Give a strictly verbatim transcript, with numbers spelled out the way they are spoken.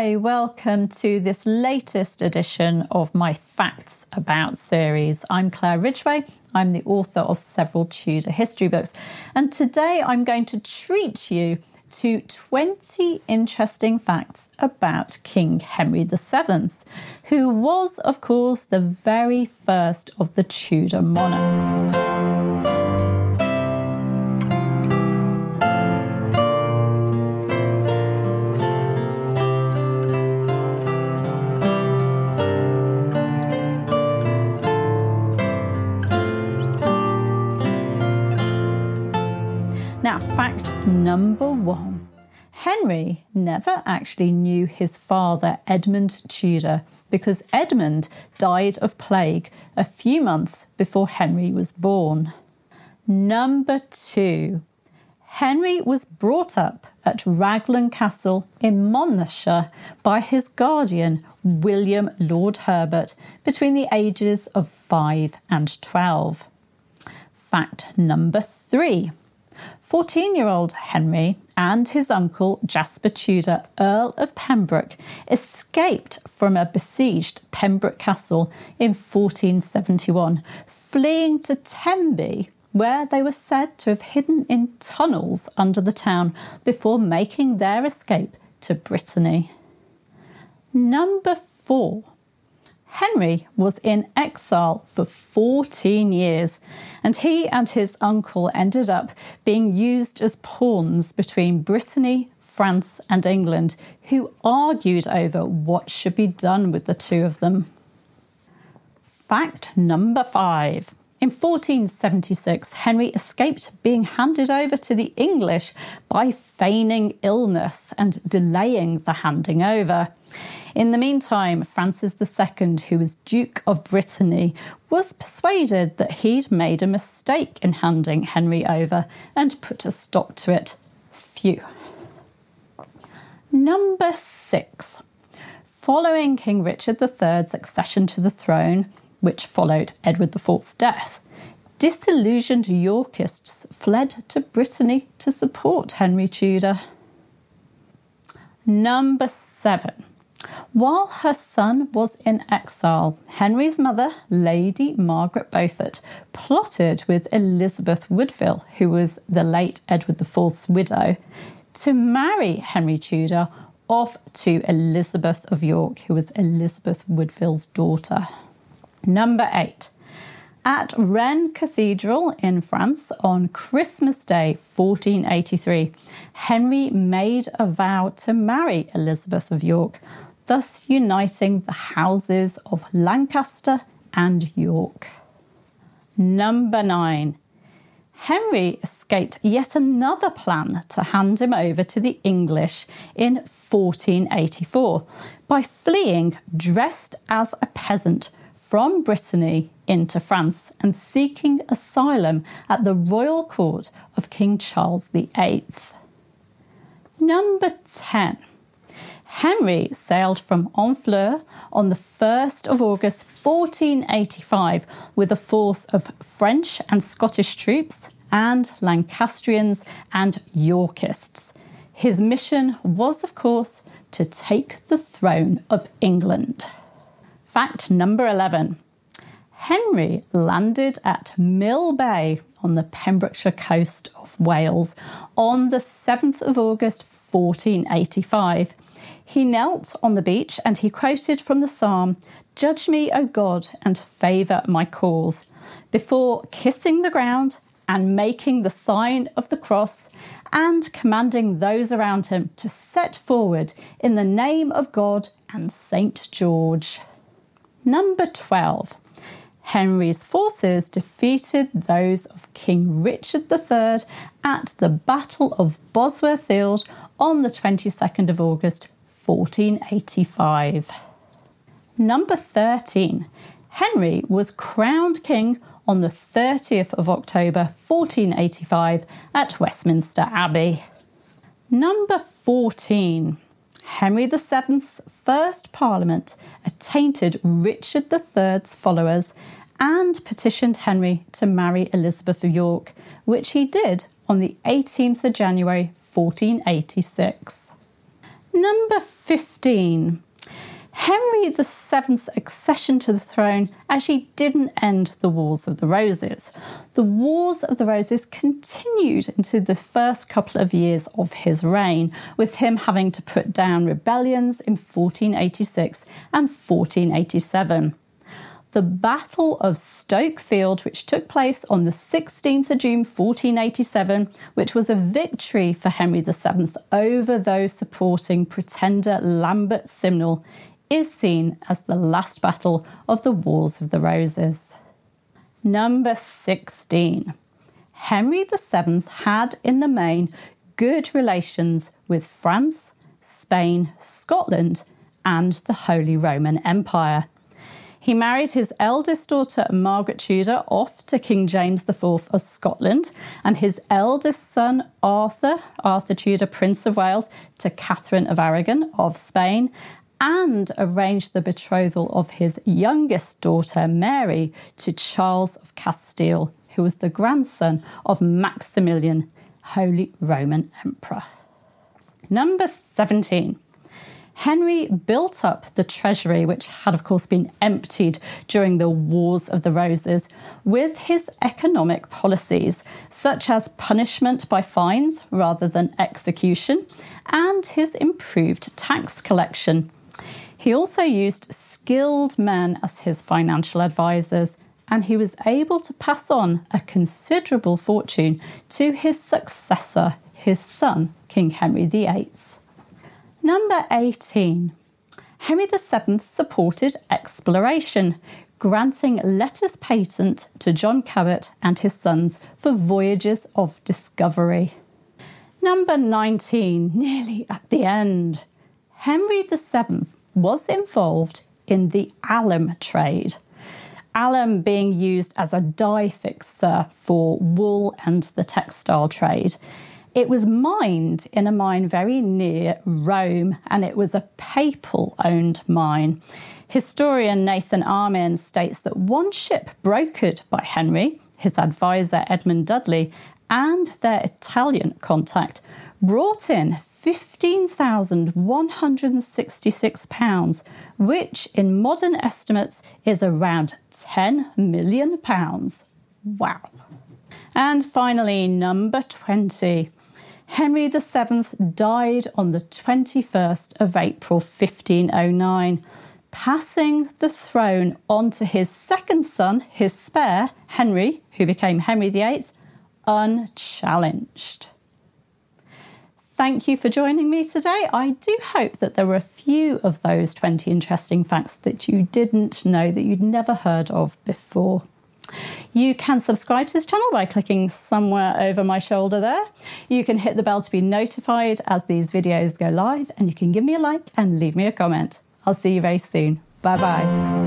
Hi, welcome to this latest edition of my Facts About series. I'm Claire Ridgway. I'm the author of several Tudor history books. And today I'm going to treat you to twenty interesting facts about King Henry the Seventh, who was, of course, the very first of the Tudor monarchs. Fact number one. Henry never actually knew his father, Edmund Tudor, because Edmund died of plague a few months before Henry was born. Number two. Henry was brought up at Raglan Castle in Monmouthshire by his guardian, William Lord Herbert, between the ages of five and twelve. Fact number three. fourteen-year-old Henry and his uncle Jasper Tudor, Earl of Pembroke, escaped from a besieged Pembroke Castle in fourteen seventy-one, fleeing to Tenby, where they were said to have hidden in tunnels under the town before making their escape to Brittany. Number four. Henry was in exile for fourteen years, and he and his uncle ended up being used as pawns between Brittany, France, and England, who argued over what should be done with the two of them. Fact number five. In fourteen seventy-six, Henry escaped being handed over to the English by feigning illness and delaying the handing over. In the meantime, Francis the Second, who was Duke of Brittany, was persuaded that he'd made a mistake in handing Henry over and put a stop to it. Phew. Number six. Following King Richard the Third's accession to the throne, which followed Edward the Fourth's death, disillusioned Yorkists fled to Brittany to support Henry Tudor. Number seven. While her son was in exile, Henry's mother, Lady Margaret Beaufort, plotted with Elizabeth Woodville, who was the late Edward the Fourth's widow, to marry Henry Tudor off to Elizabeth of York, who was Elizabeth Woodville's daughter. Number eight. At Reims Cathedral in France on Christmas Day fourteen eighty-three, Henry made a vow to marry Elizabeth of York, thus uniting the houses of Lancaster and York. Number nine. Henry escaped yet another plan to hand him over to the English in fourteen eighty-four by fleeing dressed as a peasant from Brittany into France and seeking asylum at the royal court of King Charles the Eighth. Number ten. Henry sailed from Honfleur on the first of August fourteen eighty-five with a force of French and Scottish troops and Lancastrians and Yorkists. His mission was, of course, to take the throne of England. Fact number eleven. Henry landed at Mill Bay on the Pembrokeshire coast of Wales on the seventh of August fourteen eighty-five. He knelt on the beach and he quoted from the psalm, "Judge me, O God, and favour my cause," before kissing the ground and making the sign of the cross and commanding those around him to set forward in the name of God and Saint George. Number twelve. Henry's forces defeated those of King Richard the Third at the Battle of Bosworth Field on the twenty-second of August, fourteen eighty-five. Number thirteen. Henry was crowned king on the thirtieth of October, fourteen eighty-five at Westminster Abbey. Number fourteen. Henry the Seventh's first parliament attainted Richard the Third's followers and petitioned Henry to marry Elizabeth of York, which he did on the eighteenth of January fourteen eighty-six. number fifteen. Henry the seventh's accession to the throne actually didn't end the Wars of the Roses. The Wars of the Roses continued into the first couple of years of his reign, with him having to put down rebellions in fourteen eighty-six and fourteen eighty-seven. The Battle of Stokefield, which took place on the sixteenth of June fourteen eighty-seven, which was a victory for Henry the seventh over those supporting pretender Lambert Simnel, is seen as the last battle of the Wars of the Roses. Number sixteen. Henry the seventh had, in the main, good relations with France, Spain, Scotland, and the Holy Roman Empire. He married his eldest daughter, Margaret Tudor, off to King James the fourth of Scotland, and his eldest son, Arthur, Arthur Tudor, Prince of Wales, to Catherine of Aragon of Spain, and arranged the betrothal of his youngest daughter, Mary, to Charles of Castile, who was the grandson of Maximilian, Holy Roman Emperor. Number seventeen. Henry built up the treasury, which had of course been emptied during the Wars of the Roses, with his economic policies, such as punishment by fines rather than execution, and his improved tax collection. He also used skilled men as his financial advisors, and he was able to pass on a considerable fortune to his successor, his son, King Henry the eighth. Number eighteen. Henry the seventh supported exploration, granting letters patent to John Cabot and his sons for voyages of discovery. Number nineteen, nearly at the end. Henry the seventh was involved in the alum trade. Alum being used as a dye fixer for wool and the textile trade. It was mined in a mine very near Rome, and it was a papal-owned mine. Historian Nathan Armin states that one ship brokered by Henry, his advisor Edmund Dudley, and their Italian contact brought in fifteen thousand one hundred sixty-six pounds, which in modern estimates is around ten million pounds. Wow. And finally, number twenty. Henry the seventh died on the twenty-first of April fifteen oh nine, passing the throne on to his second son, his spare, Henry, who became Henry the eighth, unchallenged. Thank you for joining me today. I do hope that there were a few of those twenty interesting facts that you didn't know, that you'd never heard of before. You can subscribe to this channel by clicking somewhere over my shoulder there. You can hit the bell to be notified as these videos go live, and you can give me a like and leave me a comment. I'll see you very soon. Bye bye.